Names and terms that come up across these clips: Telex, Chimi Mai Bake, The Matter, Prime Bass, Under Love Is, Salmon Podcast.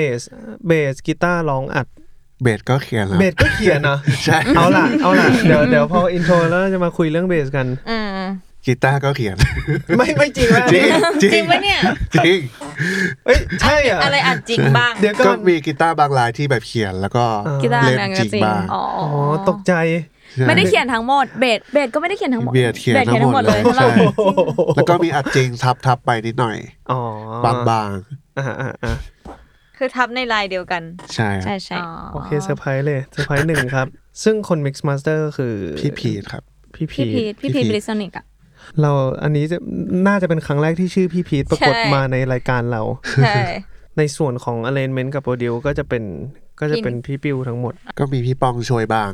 สกีตาร์ร้องอัดเบสก็เขียนเนาะใช่เอาล่ะเดี๋ยวพออินโทรแล้วจะมาคุยเรื่องเบสกันกีตาร์ก็เขียนไม่จริงว่ะจริงป่ะเนี่ยจริงเอ้ยใช่อ่ะอะไรอัดจริงบ้างเดี๋ยวก็มีกีตาร์บางรายที่แบบเขียนแล้วก็เล่นจริงบ้างอ๋อตกใจไม่ได้เขียนทั้งหมดเบสก็ไม่ได้เขียนทั้งหมดเบสเขียนทั้งหมดเลยแล้วก็มีอัดจริงทับไปนิดหน่อยอ๋อบางๆคือทับในลายเดียวกันใช่โอเคเซอร์ไพรส์เลยเซอร์ไพรส์1ครับซึ่งคน Mix Master ก็คือพี่พีทครับพี่พีทบริสนิกอ่ะเราอันนี้จะน่าจะเป็นครั้งแรกที่ชื่อพี่พีทปรากฏมาในรายการเราในส่วนของ arrangement กับ audio ก็จะเป็นพี่ปิวทั้งหมดก็มีพี่ป้องช่วยบ้าง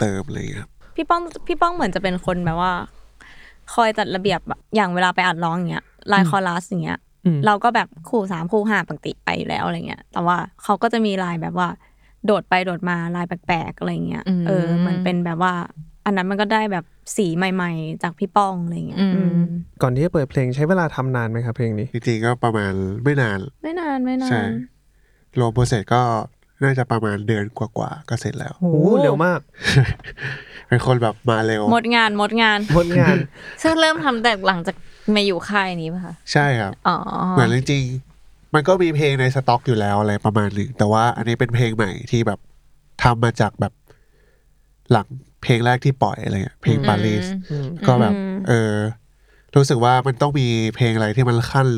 เติมอะไรครับพี่ป้องเหมือนจะเป็นคนแบบว่าคอยจัดระเบียบอย่างเวลาไปอัดร้องอย่างเงี้ยไลน์คอรัสอย่างเงี้ยเราก็แบบคู่3คู่5ปกติไปอยู่แล้วอะไรเงี้ยแต่ว่าเขาก็จะมีไลน์แบบว่าโดดไปโดดมาไลน์แปลกๆอะไรเงี้ยมันเป็นแบบว่า อันนั้นมันก็ได้แบบสีใหม่ๆจากพี่ป้องอะไรอย่างเงี้ยก่อนที่จะเปิดเพลงใช้เวลาทำนานไหมครับเพลงนี้จริงๆก็ประมาณไม่นานใช่โลโปรเซสก็น่าจะประมาณเดือนกว่าๆก็เสร็จแล้วโอ้เร็วมากเป็นคนแบบมาเร็วหมดงานซึ่งเริ่มทำแต่หลังจากมาอยู่ค่ายนี้ป่ะคะใช่ครับอ๋อเหมือนจริงๆมันก็มีเพลงในสต็อกอยู่แล้วอะไรประมาณนึงแต่ว่าอันนี้เป็นเพลงใหม่ที่แบบทำมาจากแบบหลังเพลงแรกที่ปล่อยอะไรเงี้ยเพลงปารีสก็แบบรู้สึกว่ามันต้องมีเพลงอะไรที่มันขั้น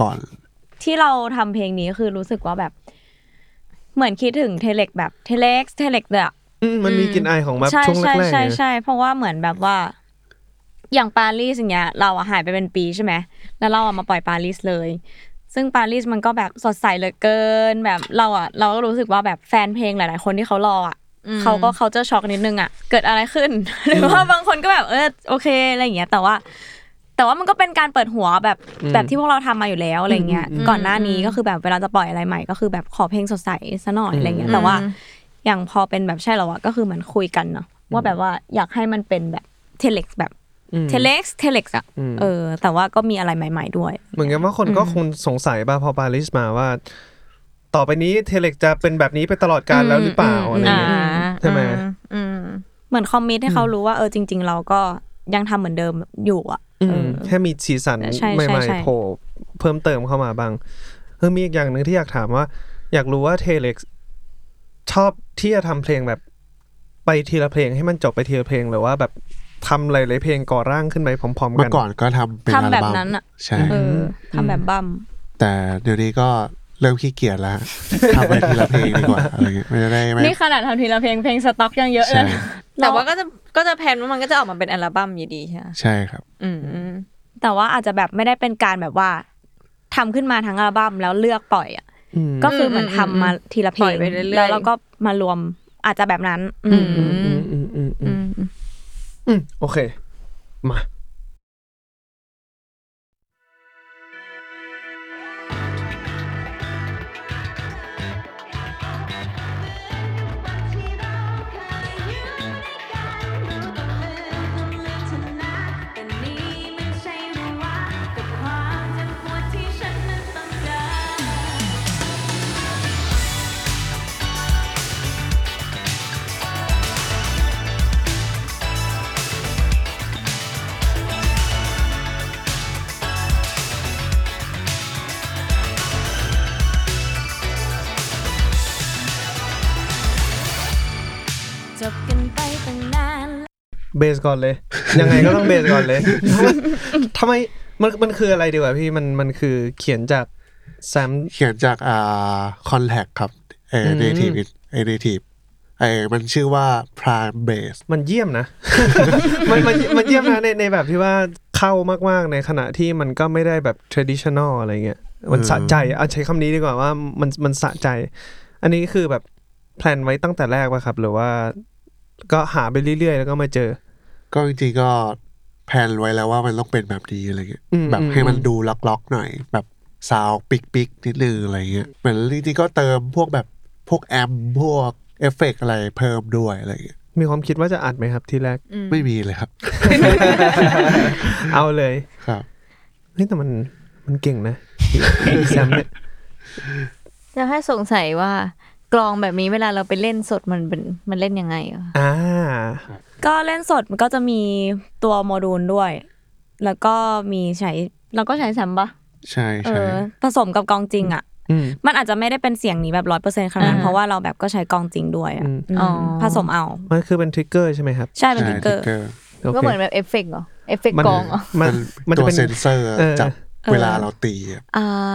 ก่อนที่เราทำเพลงนี้คือรู้สึกว่าแบบเหมือนคิดถึง Telex แบบ Telex เลยอ่ะมันมีกลิ่นอายของแบบช่วงแรกๆใช่เพราะว่าเหมือนแบบว่าอย่างปารีสอย่างเงี้ยเราอ่ะหายไปเป็นปีใช่ไหมแล้วเราอ่ะมาปล่อยปารีสเลยซึ่งปารีสมันก็แบบสดใสเหลือเกินแบบเราก็รู้สึกว่าแบบแฟนเพลงหลายๆคนที่เขารออ่ะเขาก็เขาจะช็อกนิดนึงอ่ะเกิดอะไรขึ้นหรือว่าบางคนก็แบบโอเคอะไรอย่างเงี้ยแต่ว่ามันก็เป็นการเปิดหัวแบบที่พวกเราทำมาอยู่แล้วอะไรเงี้ยก่อนหน้านี้ก็คือแบบเวลาจะปล่อยอะไรใหม่ก็คือแบบขอเพลงสดใสซะหน่อยอะไรเงี้ยแต่ว่าอย่างพอเป็นแบบใช่แล้วอ่ะก็คือเหมือนคุยกันเนาะว่าแบบว่าอยากให้มันเป็นแบบ Telex แบบ Telex อ่ะแต่ว่าก็มีอะไรใหม่ๆด้วยเหมือนกันว่าคนก็คงสงสัยป่ะพอปาริสมาว่าต่อไปนี้ Telex จะเป็นแบบนี้ไปตลอดกาลแล้วหรือเปล่าอะไรเงี้ยใช่มั้ยเหมือนคอมมิตให้เขารู้ว่าจริงๆเราก็ยังทำเหมือนเดิมอยู่อ่ะแค่มีสีสันใหม่ๆโผล่เพิ่มเติมเข้ามาบ้างมีอีกอย่างนึงที่อยากถามว่าอยากรู้ว่า Telex ชอบที่จะทำเพลงแบบไปทีละเพลงให้มันจบไปทีละเพลงหรือว่าแบบทำหลายๆเพลงก่อร่างขึ้นไปพร้อมๆกันเมื่อก่อนก็ทำเป็นอัลบั้มแบบนั้นอ่ะใช่ทำแบบบั้มแต่เดี๋ยวนี้ก็เริ่มขี้เกียจแล้วทำไปทีละเพลงดีกว่าอะไรเงี้ยไม่ได้นี่ขนาดทำทีละเพลงสต็อกยังเยอะเลยแต่ว่าก็จะแพลนว่ามันก็จะออกมาเป็นอัลบั้มอยู่ดีใช่ไหมใช่ครับแต่ว่าอาจจะแบบไม่ได้เป็นการแบบว่าทำขึ้นมาทั้งอัลบั้มแล้วเลือกปล่อยอ่ะก็คือเหมือนทำมาทีละเพลงแล้วเราก็มารวมอาจจะแบบนั้นโอเคมาเบสก่อนเลยยังไงก็ต้องเบสก่อนเลยทำไมมันคืออะไรดีกว่าพี่มันคือเขียนจากแซมเขียนจากคอนแทคครับเนทีฟมันชื่อว่า Prime Bass มันเยี่ยมนะ มันเยี่ยมนะในแบบที่ว่าเข้ามากๆในขณะที่มันก็ไม่ได้แบบ traditional อะไรเงี้ยมันสะใจใช้คำนี้ดีกว่าว่ามันสะใจอันนี้คือแบบแพลนไว้ตั้งแต่แรกป่ะครับหรือว่าก็หาไปเรื่อยๆแล้วก็มาเจอก็จริงๆก็แพลนไว้แล้วว่ามันต้องเป็นแบบนี้อะไรเงี้ยแบบให้มันดูล็อกๆหน่อยแบบซาวด์ปิ๊กๆนิดนึงอะไรเงี้ยเหมือนจริงๆก็เติมพวกแบบพวกแอมพวกเอฟเฟคอะไรเพิ่มด้วยอะไรเงี้ยมีความคิดว่าจะอัดไหมครับที่แรกไม่มีเลยครับ เอาเลยครับเฮ้ยแต่มันเก่งนะ แซมเนี่ยจะให้สงสัยว่ากลองแบบนี้เวลาเราไปเล่นสดมันเล่นยังไงก็เล่นสดมันก็จะมีตัวโมดูลด้วยแล้วก็มีใช้เราก็ใช้แซมป่ะใช่ผสมกับกลองจริงอ่ะมันอาจจะไม่ได้เป็นเสียงนี้แบบ 100% ขนาดนั้นเพราะว่าเราแบบก็ใช้กลองจริงด้วยผสมเอามันคือเป็นทริกเกอร์ใช่ไหมครับใช่เป็นทริกเกอร์ก็เหมือนแบบเอฟเฟกต์เหรอเอฟเฟกต์กลองมันจะเป็นเซนเซอร์จับเวลาเราตี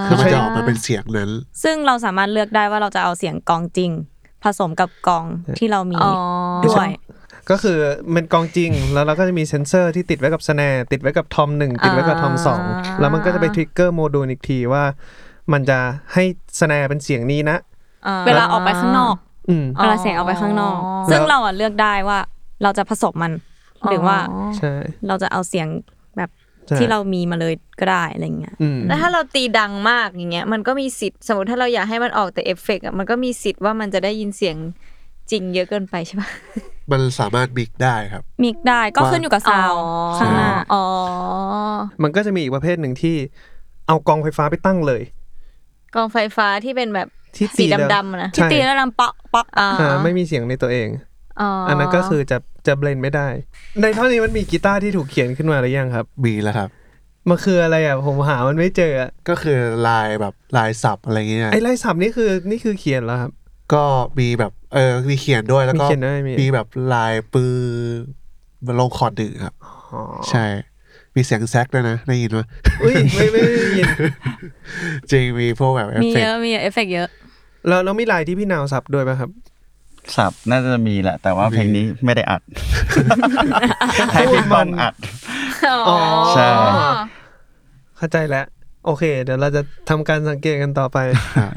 แล้วมันจะออกมาเป็นเสียงนั้นซึ่งเราสามารถเลือกได้ว่าเราจะเอาเสียงกองจริงผสมกับกองที่เรามีด้วยก็คือมันกองจริงแล้วเราก็จะมีเซนเซอร์ที่ติดไว้กับสแนร์ติดไว้กับทอม1ติดไว้กับทอม2แล้วมันก็จะไปทริกเกอร์โมดูลอีกทีว่ามันจะให้สแนร์เป็นเสียงนี้นะเวลาออกไปข้างนอกเวลาเสียงออกไปข้างนอกซึ่งเราเลือกได้ว่าเราจะผสมมันหรือว่าเราจะเอาเสียงแบบที่เรามีมาเลยก็ได้อะไรเงี้ยแล้วถ้าเราตีดังมากอย่างเงี้ยมันก็มีสิทธิ์สมมติถ้าเราอยากให้มันออกแต่เอฟเฟกต์อ่ะมันก็มีสิทธิ์ว่ามันจะได้ยินเสียง จริงเยอะเกินไปใช่ป่ะมันสามารถมิกได้ครับมิกได้ก็ขึ้นอยู่กับซาวด์ค่ะอ๋อมันก็จะมีอีกประเภทหนึ่งที่เอากองไฟฟ้าไปตั้งเลยกองไฟฟ้าที่เป็นแบบสีดำๆนะที่ตีแล้วดังป๊อกๆไม่มีเสียงในตัวเองอันนั้นก็คือจะเบลนไม่ได้ในเท่านี้มันมีกีตาร์ที่ถูกเขียนขึ้นมาหรือยังครับมีแล้วครับมันคืออะไรอ่ะผมหามันไม่เจอก็คือลายแบบลายศัพท์อะไรเงี้ยไอ้ลายศัพท์นี่คือเขียนแล้วครับก็มีแบบมีเขียนด้วยแล้วก็มีแบบลายปื้อลงคอร์ดดึกครับใช่มีเสียงแซกด้วยนะได้ยินมั้ยอุ้ยไม่ยินจริงมีพวกแบบเอฟเฟคมีเอฟเฟคเยอะแล้วมีลายที่พี่นาวสับด้วยป่ะครับสับน่าจะมีแหละแต่ว่าเพลงนี้ไม่ได้อัดให้พี่บอมอัดอ๋อใช่เข้าใจแล้วโอเคเดี๋ยวเราจะทำการสังเกตกันต่อไป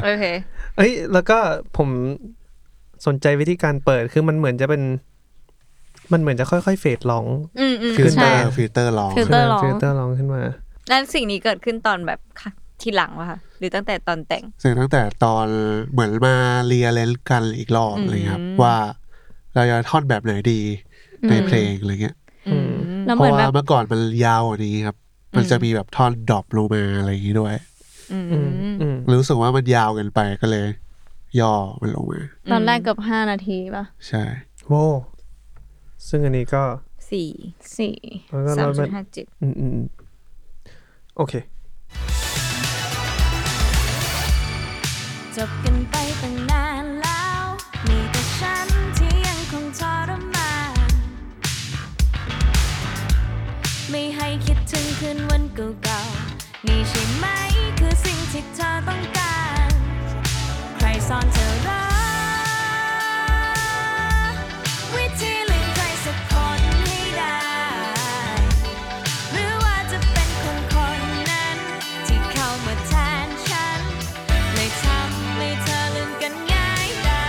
โอเคเอ้ยแล้วก็ผมสนใจวิธีการเปิดคือมันเหมือนจะค่อยๆเฟดร้องขึ้นมาฟิลเตอร์ร้องขึ้นมาแล้วสิ่งนี้เกิดขึ้นตอนแบบทีหลังวะค่ะหรือตั้งแต่ตอนแต่งซึ่งตั้งแต่ตอนเหมือนมาเรียนกันอีกรอบเลยครับว่าเราจะท่อนแบบไหนดีในเพลงอะไรเงี้ยเพราะว่าเมื่อก่อนมันยาวกว่านี้ครับมันจะมีแบบท่อนดรอปลงมาอะไรอย่างงี้ด้วยรู้สึกว่ามันยาวเกินไปก็เลยย่อมันลงมาตอนแรกเกือบ5นาทีป่ะใช่โว้ซึ่งอันนี้ก็4 3.57โอเคจบกันไปตั้งนานแล้วมีแต่ฉันที่ยังคงทรมานไม่ให้คิดถึงคืนวันเก่าๆนี่ใช่ไหมคือสิ่งที่เธอต้องการใครสอนเธอรักวิธีลืมใครสักคนให้ได้หรือว่าจะเป็นคนๆนั้นที่เข้ามาแทนฉันเลยทำให้เธอลืมกันง่ายได้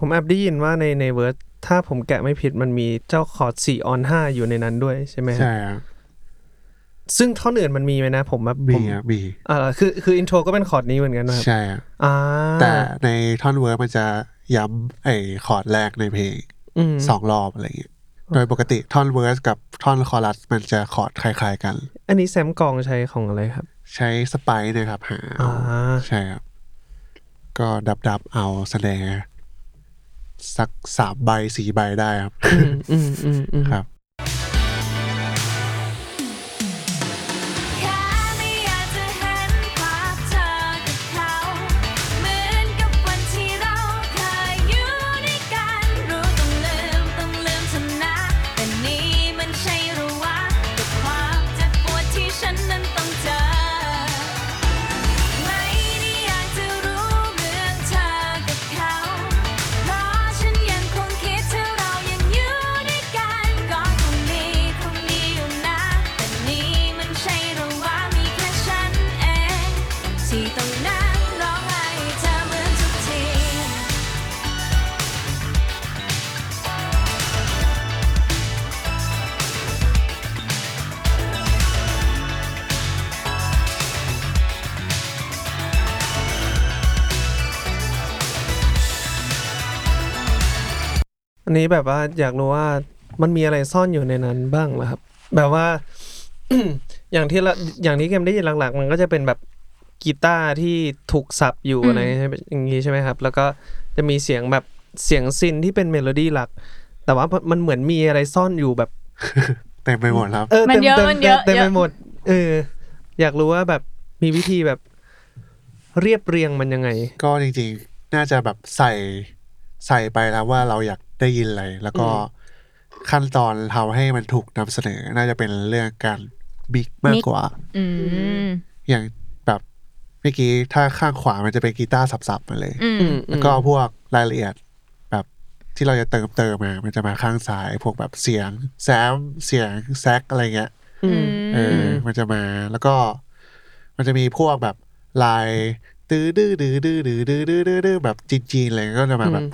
ผมแอบได้ยินว่าในเวิร์สถ้าผมแกะไม่ผิดมันมีเจ้าคอร์ด4 on 5อยู่ในนั้นด้วยใช่ไหมใช่ครับซึ่งท่อนอื่นมันมีไหมนะผมแบบบีคืออินโทรก็เป็นคอร์ดนี้เหมือนกันนะครับใช่ครับแต่ในท่อนเวิร์สมันจะย้ำไอ้คอร์ดแรกในเพลง2รอบอะไรอย่างเงี้ยโดยปกติท่อนเวิร์สกับท่อนคอรัสมันจะคอร์ดคล้ายๆกันอันนี้แซมกองใช้ของอะไรครับใช้สไปซ์นะครับหาใช่ครับก็ดับเอาแสดงสัก3ใบ4ใบได้ครับครับอันนี้แบบว่าอยากรู้ว่ามันมีอะไรซ่อนอยู่ในนั้นบ้างล่ะครับแบบว่า อย่างที่เกมได้ยินหลักๆมันก็จะเป็นแบบกีตาร์ที่ถูกสับอยู่อะไรอย่างงี้ใช่ไหมครับแล้วก็จะมีเสียงแบบเสียงซินที่เป็นเมโลดี้หลักแต่ว่ามันเหมือนมีอะไรซ่อนอยู่แบบ เต็มไปหมดครับเต็มไปหมดอยากรู้ว่าแบบมีวิธีแบบเรียบเรียงมันยังไงก็จริงๆน่าจะแบบใส่ไปแล้วว่าเราอยากได้ยินอะไรแล้วก็ขั้นตอนทำให้มันถูกนำเสนอน่าจะเป็นเรื่องการบิ๊กมากกว่าอย่างแบบเมื่อกี้ถ้าข้างขวามันจะเป็นกีตาร์สับๆมาเลยแล้วก็พวกรายละเอียดแบบที่เราจะเติมมามันจะมาข้างซ้ายพวกแบบเสียงแซมเสียงแซกอะไรเงี้ยมันจะมาแล้วก็มันจะมีพวกแบบลายดื้อแบบจีนๆอะไรก็จะมาแบบ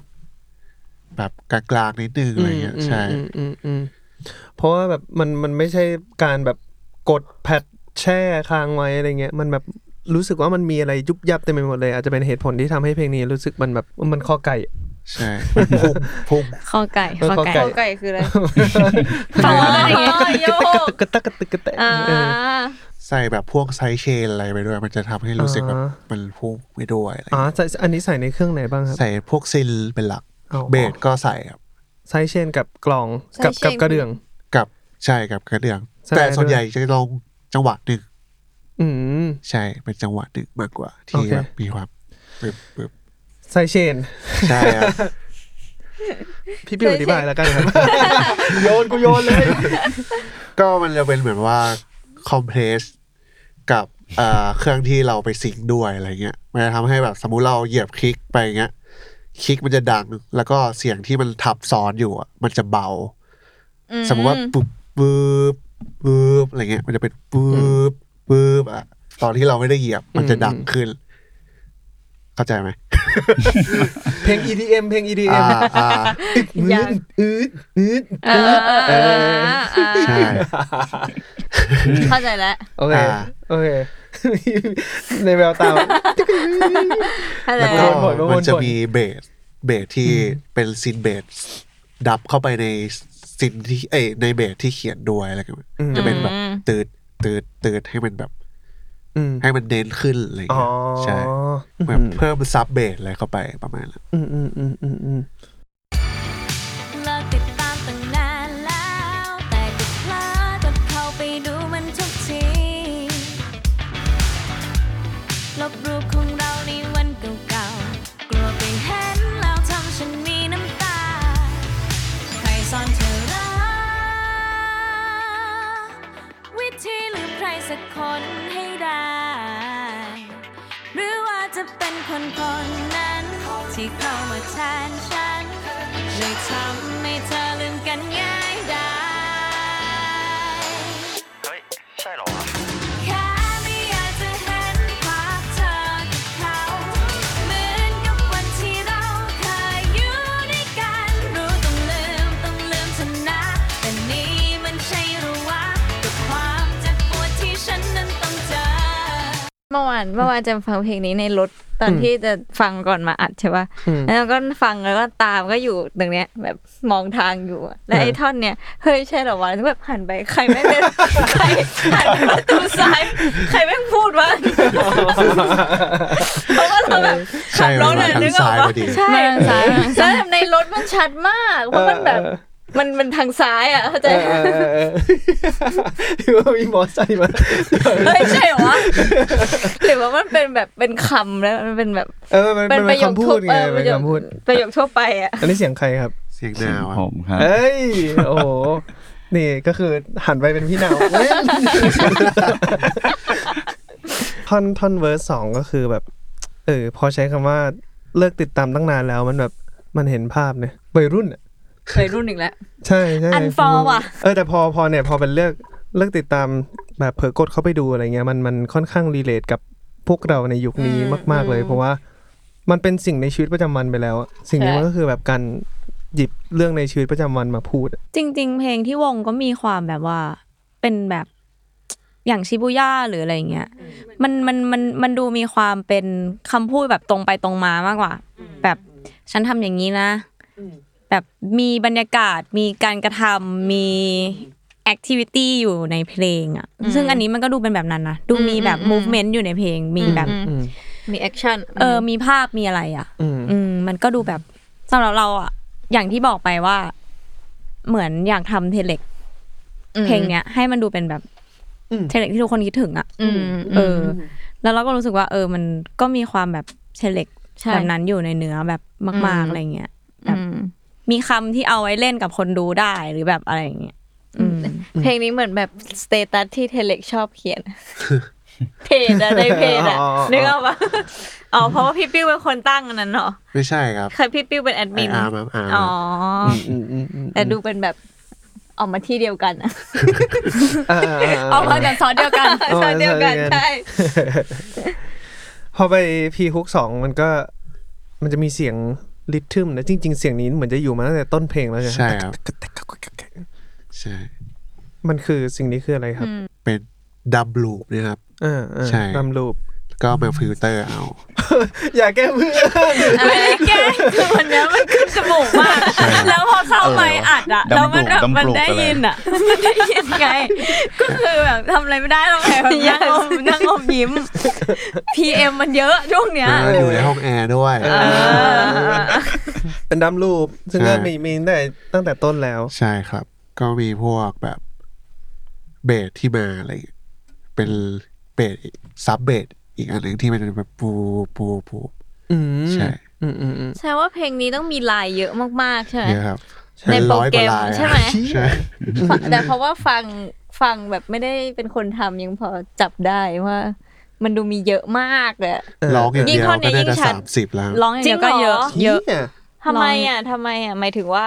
กลางๆนิดนึงอะไรเงี้ยใช่เพราะว่าแบบมันไม่ใช่การแบบกดแพดแช่ค้างไว้อะไรเงี้ยมันแบบรู้สึกว่ามันมีอะไรยุบยับเต็มไปหมดเลยอาจจะเป็นเหตุผลที่ทำให้เพลงนี้รู้สึกมันแบบมันข้อไก่ ใช่พุ่งคอไก่คอไก่คืออะไรฟังแล้วก็อย่างเงี้ยกระตึกใส่แบบพวกไซเชนอะไรไปด้วยมันจะทำให้รู้สึกแบบมันพุ่งไปด้วยอะไรอ๋ออันนี้ใส่ในเครื่องไหนบ้างครับใส่พวกซิลเป็นหลักเบสก็ใส่ครับไซเชนกับกลองกับกระเดื่องกับใช่กับกระเดื่องแต่ส่วนใหญ่จะลงจังหวะดึกใช่เป็นจังหวะดึกมากกว่าที่แบบมีความปึ๊บไซเชนใช่ครับพี่บิวอธิบายแล้วกันครับโยนเลยก็มันจะเป็นเหมือนว่าคอมเพรสกับเครื่องที่เราไปซิงค์ด้วยอะไรเงี้ยมันจะทำให้แบบสมมุติเราเหยียบคลิกไปเงี้ยคลิกมันจะดังแล้วก็เสียงที่มันทับซ้อนอยู่อ่ะมันจะเบาสมมุติว่าปึ๊บอะไรเงี้ยมันจะเป็นปึ๊บอ่ะตอนที่เราไม่ได้เหยียบมันจะดังขึ้นเข้าใจไหมเพลง EDM ใช่เข้าใจแล้วโอเคในแววตาแล้วก็มันจะมีเบสที่เป็นซินเบสดับเข้าไปในซินที่ในเบสที่เขียนด้วยอะไรกันจะเป็นแบบตืดให้มันแบบให้มันเด่นขึ้นอะไรอย่างเงี้ยใช่แบบเพิ่มซับเบสอะไรเข้าไปประมาณนั้นคนนั้นที่เข้ามาแทนฉันเลยทำให้เธอลืมกันง่ายได้เฮ้ยใช่หรอแค่ไม่อยากจะเห็นภาพเธอกับเขาเหมือนกับวันที่เราเคยอยู่ด้วยกันรู้ต้องลืมเธอนะแต่นี่มันใช่หรือว่ากับความเจ็บปวดที่ฉันนั้นต้องเจอเมื่อวานจะฟังเพลงนี้ในรถตอนที่จะฟังก่อนมาอัดใช่ป่ะแล้วก็ฟังแล้วก็ตามก็อยู่ตรงเนี้ยแบบมองทางอยู่แล้วไอ้ท่อนเนี้ยเฮ้ยใช่เหรอวะแบบหันไปใครไม่เป็นใครหันไปประตูซ้ายใครไม่พูดวะเพราะว่าเราแบบขับรถเนี่ยนึกออกป่ะใช่ทางซ้ายแล้วในรถมันชัดมากเพราะมันแบบมันทางซ้ายอ่ะเข้าใจหรือว่ามีมอไซค์มาเฮ้ยใช่เหรอวะหรือว่ามันเป็นแบบเป็นคำแล้วมันเป็นแบบเป็นประโยคพูดไงเป็นคำพูดประโยคทั่วไปอ่ะอันนี้เสียงใครครับเสียงนาวผมครับเฮ้ยโอ้โหนี่ก็คือหันไปเป็นพี่นาวท่อนเวอร์สองก็คือแบบพอใช้คำว่าเลิกติดตามตั้งนานแล้วมันแบบมันเห็นภาพเนี่ยวัยรุ่นเคยรุ่นอีกแล้วใช่ๆอันฟอว่ะแต่พอเนี่ยพอเป็นเลือกติดตามแบบเผลอกดเข้าไปดูอะไรเงี้ยมันค่อนข้างรีเลทกับพวกเราในยุคนี้มากๆเลยเพราะว่ามันเป็นสิ่งในชีวิตประจำวันไปแล้วสิ่งนี้มันก็คือแบบการหยิบเรื่องในชีวิตประจำวันมาพูดจริงๆเพลงที่วงก็มีความแบบว่าเป็นแบบอย่างชิบูย่าหรืออะไรเงี้ยมันดูมีความเป็นคำพูดแบบตรงไปตรงมามากกว่าแบบฉันทำอย่างนี้นะแบบมีบรรยากาศมีการกระทำมีแอคทิวิตี้อยู่ในเพลงอ่ะซึ่งอันนี้มันก็ดูเป็นแบบนั้นนะดูมีแบบมูฟเมนต์อยู่ในเพลงมีแบบมีแอคชั่นมีภาพมีอะไรอ่ะมันก็ดูแบบสำหรับเราอ่ะอย่างที่บอกไปว่าเหมือนอยากทำTelexเพลงเนี้ยให้มันดูเป็นแบบTelexที่ทุกคนคิดถึงอ่ะแล้วเราก็รู้สึกว่ามันก็มีความแบบTelexแบบนั้นอยู่ในเนื้อแบบมากๆอะไรเงี้ยแบบมีคำที่เอาไว้เล่นกับคนดูได้หรือแบบอะไรอย่างเงี้ยเพลงนี้เหมือนแบบสเตตัสที่Telexชอบเขียนเพจอะในเพจอะนึกออกปะอ๋อเพราะว่าพี่ปิ้วเป็นคนตั้งอันนั้นเหรอไม่ใช่ครับเคยพี่ปิ้วเป็นแอดมินอ๋อแต่ดูเป็นแบบออกมาที่เดียวกันอะออกมาจากซอสเดียวกันใช่พอไปพีฮุกสองมันจะมีเสียงริทึมนะจริงๆเสียงนี้เหมือนจะอยู่มาตั้งแต่ต้นเพลงแล้วใช่ครับใช่มันคือสิ่งนี้คืออะไรครับเป็นดัมลูปนะครับใช่ดัมลูป ก็มาฟิลเตอร์เอาอย่าแก้เพื่อนไม่ได้แก้คือวันนี้มันขึ้นจมูกมากแล้วพอเข้าไปอัดอ่ะแล้วมันได้ยินอ่ะมันได้ยินไงก็คือแบบทำอะไรไม่ได้หรอกแบบนั่งอมยิ้ม PM มันเยอะช่วงเนี้ยอยู่ในห้องแอร์ด้วยเป็นดัมรูปซึ่งก็มีตั้งแต่ต้นแล้วใช่ครับก็มีพวกแบบเบสที่มาอะไรเป็นเบสซับเบสอีกอันหนึ่งที่มันเป็นแบบปูใช่ใช่ว่าเพลงนี้ต้องมีลายเยอะมากๆใช่ไหมในโปรแกรมใช่ไหมแต่เพราะว่าฟังแบบไม่ได้เป็นคนทำยังพอจับได้ว่ามันดูมีเยอะมากเลยร้องอย่างเดียวก็ได้30แล้วร้องอย่างเดียวก็เยอะทำไมอ่ะหมายถึงว่า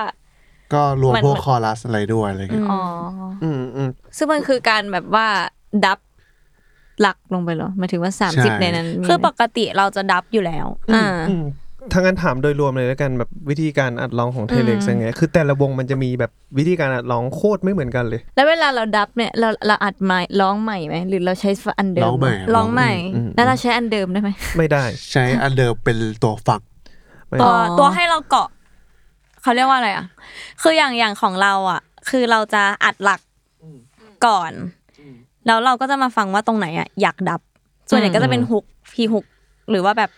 ก็รวมพวกคอรัสอะไรด้วยอะไรเงี้ยอ๋อซึ่งมันคือการแบบว่าดับหลักลงไปเหรอหมายถึงว่า30ในนั้นคือปกติเราจะดับอยู่แล้วทางการถามโดยรวมเลยแล้วกันแบบวิธีการอัดร้องของ Telex ยังไงคือแต่ละวงมันจะมีแบบวิธีการอัดร้องโคตรไม่เหมือนกันเลยแล้วเวลาเราดับเนี่ยเราอัดใหม่ร้องใหม่มั้ยหรือเราใช้อันเดิมร้องใหม่แล้วเราใช้อันเดิมได้มั้ยไม่ได้ใช้อันเดิมเป็นตัวฝักตัวให้เราเกาะเขาเรียกว่าอะไรอ่ะคืออย่างของเราอ่ะคือเราจะอัดหลักก่อนแล้วเราก็จะมาฟังว่าตรงไหนอ่ะอยากดับส่วนใหญ่ก็จะเป็นฮุกพีฮุกหรือว่าแบบ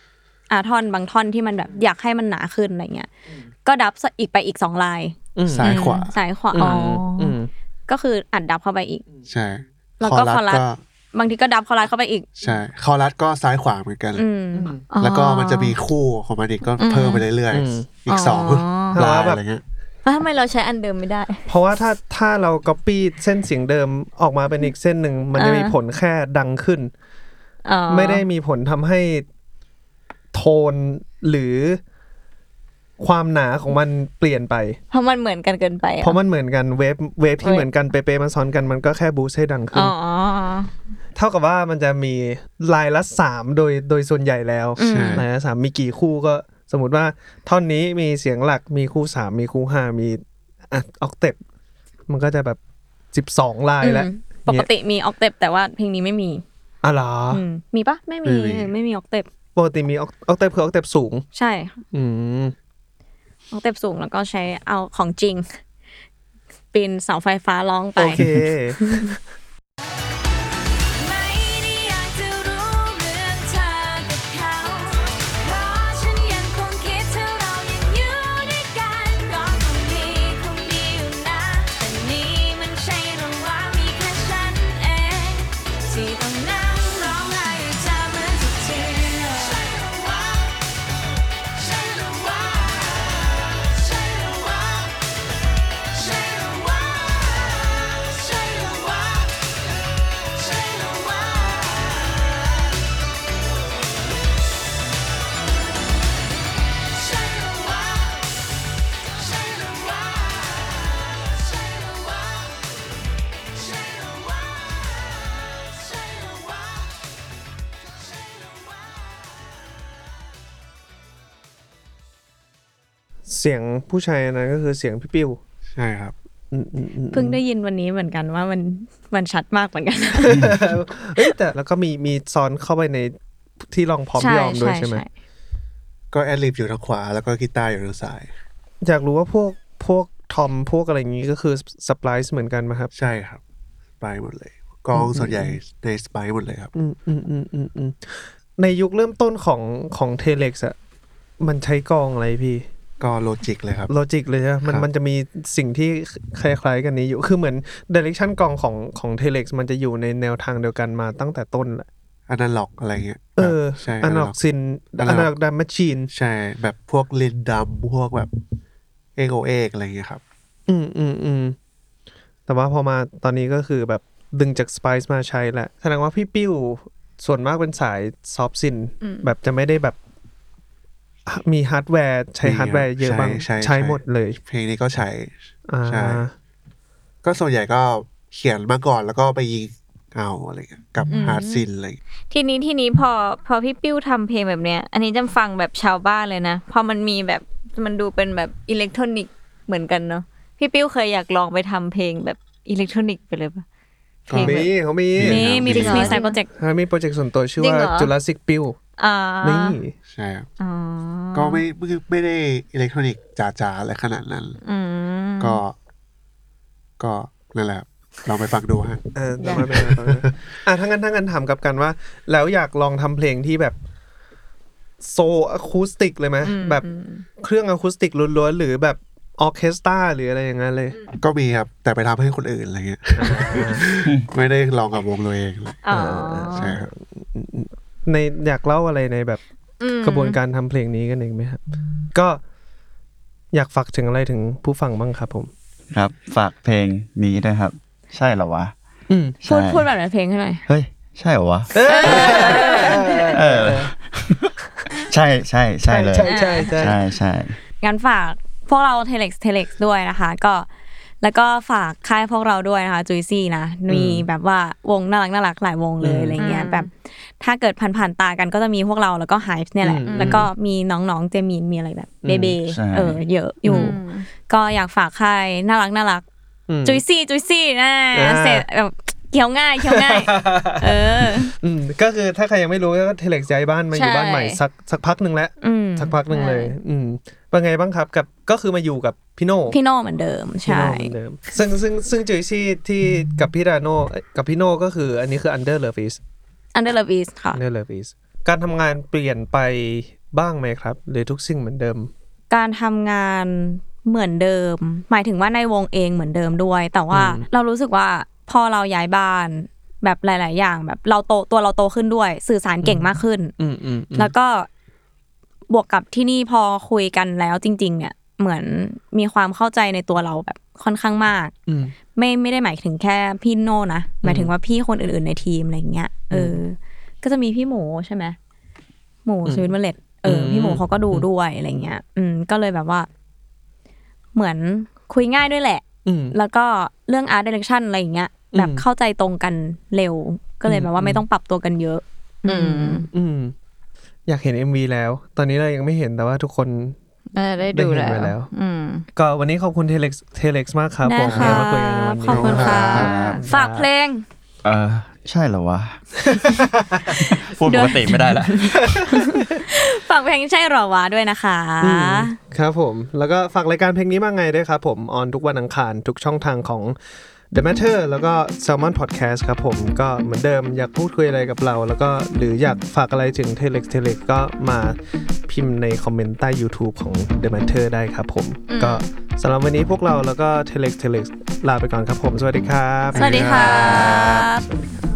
ท่อนบางท่อนที่มันแบบอยากให้มันหนาขึ้นอะไรเงี้ยก็ดับอีกไปอีก2ลายซ้ายขวาอ๋อก็คืออัดดับเข้าไปอีกใช่แล้วก็คอรัสบางทีก็ดับคอรัสเข้าไปอีกใช่คอรัสก็ซ้ายขวาเหมือนกันแล้วก็มันจะมีคู่ของมันอีกก็เพิ่มไปเรื่อยๆอีก2ลายอะไรเงี้ยทำไมเราใช้อันเดิมไม่ได้เพราะว่าถ้าเรา copy เส้นเสียงเดิมออกมาเป็นอีกเส้นนึงมันจะมีผลแค่ดังขึ้นไม่ได้มีผลทำให้โทนหรือความหนาของมันเปลี่ยนไปเพราะมันเหมือนกันเกินไปเพราะมันเหมือนกันเวฟที่เหมือนกันเป๊ะๆมันซ้อนกันมันก็แค่บูสต์ให้ดังขึ้นเท่ากับว่ามันจะมีลายละ3โดยส่วนใหญ่แล้วลายละ3มีกี่คู่ก็สมมุติว่าท่อนนี้มีเสียงหลักมีคู่3มีคู่5มีออกเต็ปมันก็จะแบบ12ลายแล้วปกติมีออกเต็ปแต่ว่าเพลงนี้ไม่มีอ๋อเหรอมีปะไม่มีออกเต็ปปกติมีออกเต็ปคือออกเต็ปสูงใช่ออกเต็ปสูงแล้วก็ใช้เอาของจริงปีนเสาไฟฟ้าร้องไปโอเคเสียงผู้ชายนั้นก็คือเสียงพี่ปิ้วใช่ครับเพิ่งได้ยินวันนี้เหมือนกันว่ามันชัดมากเหมือนกันเอ้ยแต่แล้วก็มีซ้อนเข้าไปในที่ลองพร้อมยอมด้วยใช่มั้ยก็แอดลิฟอยู่ทางขวาแล้วก็กีตาร์อยู่ทางซ้ายอยากรู้ว่าพวกทอมพวกอะไรอย่างงี้ก็คือสปายส์เหมือนกันมั้ยครับใช่ครับไปหมดเลยกองส่วนใหญ่ในสปายหมดเลยครับในยุคเริ่มต้นของ Telex อ่ะมันใช้กองอะไรพี่ก็โลจิกเลยครับโลจิกเลยใช่มันจะมีสิ่งที่คล้ายๆกันนี้อยู่คือเหมือนไดเรคชั่นกองของ Telex มันจะอยู่ในแนวทางเดียวกันมาตั้งแต่ต้นแหละอนาล็อกอะไรเงี้ยใช่อนาล็อกซินอนาล็อกดัมแมชชีนใช่แบบพวกลินดัมพวกแบบเอโกเอกอะไรเงี้ยครับแต่ว่าพอมาตอนนี้ก็คือแบบดึงจาก Spice มาใช้แหละแสดงว่าพี่ปิ้วส่วนมากเป็นสายซอฟซินแบบจะไม่ได้แบบมีฮาร์ดแวร์ใช้ฮาร์ดแวร์เยอะบ้างใช้หมดเลยเพลงนี้ก็ใช้ใช่ก็ส่วนใหญ่ก็เขียนมาก่อนแล้วก็ไปยิงเอาอะไรกับฮาร์ดซินเลยทีนี้พอพี่ปิ้วทำเพลงแบบเนี้ยอันนี้จะฟังแบบชาวบ้านเลยนะพอมันมีแบบมันดูเป็นแบบอิเล็กทรอนิกเหมือนกันเนาะพี่ปิ้วเคยอยากลองไปทำเพลงแบบอิเล็กทรอนิกไปเลยป่ะ เขามีมีสายโปรเจกต์มีโปรเจกต์ส่วนตัวชื่อว่าจุลศิษย์ปิวนี่ใช่ครับก็ไม่ได้อิเล็กทรอนิกส์จ๋าๆอะไรขนาดนั้นก็นั่นแหละลองไปฟังดูฮะทั้งนั้นถามกับกันว่าแล้วอยากลองทำเพลงที่แบบโซอะคูสติกเลยไหมแบบเครื่องอะคูสติกล้วนๆหรือแบบออร์เคสตราหรืออะไรอย่างนั้นเลยก็มีครับแต่ไปทำให้คนอื่นอะไรเงี้ยไม่ได้ลองกับวงตัวเองเลยใช่ครับในอยากเล่าอะไรในแบบกระบวนการทำเพลงนี้กันเองไหมครับก็อยากฝากถึงอะไรถึงผู้ฟังบ้างครับผมครับฝากเพลงนี้ด้วยครับใช่เหรอวะพูดแบบไหนเพลงให้หน่อยเฮ้ยใช่เหรอวะใช่เลยใช่งั้นฝากพวกเรา Telex ด้วยนะคะก็แล้วก็ฝากค่ายพวกเราด้วยนะคะจุยซี่นะมีแบบว่าวงน่ารักหลายวงเลยอะไรเงี้ยแบบถ้าเกิดผ่านตากันก็จะมีพวกเราแล้วก็ไฮฟ์เนี่ยแหละแล้วก็มีน้องๆเจมินมีอะไรแบบเบเบเยอะอยู่ก็อยากฝากค่ายน่ารักจุยซี่นะเสร็จแบบเขียวง่ายก็คือถ้าใครยังไม่รู้ก็Telexย้ายบ้านมาอยู่บ้านใหม่สักพักนึงแล้วสักพักนึงเลยเป็นไงบ้างครับกับก็คือมาอยู่กับพี่โน่เหมือนเดิมใช่ซึ่งจุยซี่ที่กับพี่ดาโน่กับพี่โน่ก็คืออันนี้คือ Under Love Is ค่ะ Under Love Is การทำงานเปลี่ยนไปบ้างไหมครับหรือทุกสิ่งเหมือนเดิมการทำงานเหมือนเดิมหมายถึงว่าในวงเองเหมือนเดิมด้วยแต่ว่าเรารู้สึกว่าพอเราย้ายบ้านแบบหลายๆอย่างแบบเราโตขึ้นด้วยสื่อสารเก่งมากขึ้นแล้วก็บวกกับที่นี่พอคุยกันแล้วจริงๆเนี่ยเหมือนมีความเข้าใจในตัวเราแบบค่อนข้างมากไม่ได้หมายถึงแค่พี่โน่นะหมายถึงว่าพี่คนอื่นๆในทีมอะไรเงี้ยก็จะมีพี่หมูใช่ไหมหมูชีวิตมะเร็ดพี่หมูเขาก็ดูด้วยอะไรเงี้ยก็เลยแบบว่าเหมือนคุยง่ายด้วยแหละแล้วก็เรื่อง art direction อะไรอย่างเงี้ยแบบเข้าใจตรงกันเร็วก็เลยแบบว่าไม่ต้องปรับตัวกันเยอะอยากเห็น MV แล้วตอนนี้เรายังไม่เห็นแต่ว่าทุกคนได้ดูแล้วก็วันนี้ขอบคุณ Telex มากครับผมที่มาคุยกันในวันนี้ขอบคุณค่ะฝากเพลงใช่เหรอวะพูดปกติไม่ได้ละฝากเพลงใช่เหรอวะด้วยนะคะครับผมแล้วก็ฝากรายการเพลงนี้มาไงด้วยครับผมออนทุกวันอังคารทุกช่องทางของ The Matter แล้วก็ Salmon Podcast ครับผมก็เหมือนเดิมอยากพูดคุยอะไรกับเราแล้วก็หรืออยากฝากอะไรถึง Telex ก็มาพิมพ์ในคอมเมนต์ใต้ YouTube ของ The Matter ได้ครับผมก็สำหรับวันนี้พวกเราแล้วก็ Telex ลาไปก่อนครับผมสวัสดีครับสวัสดีครับ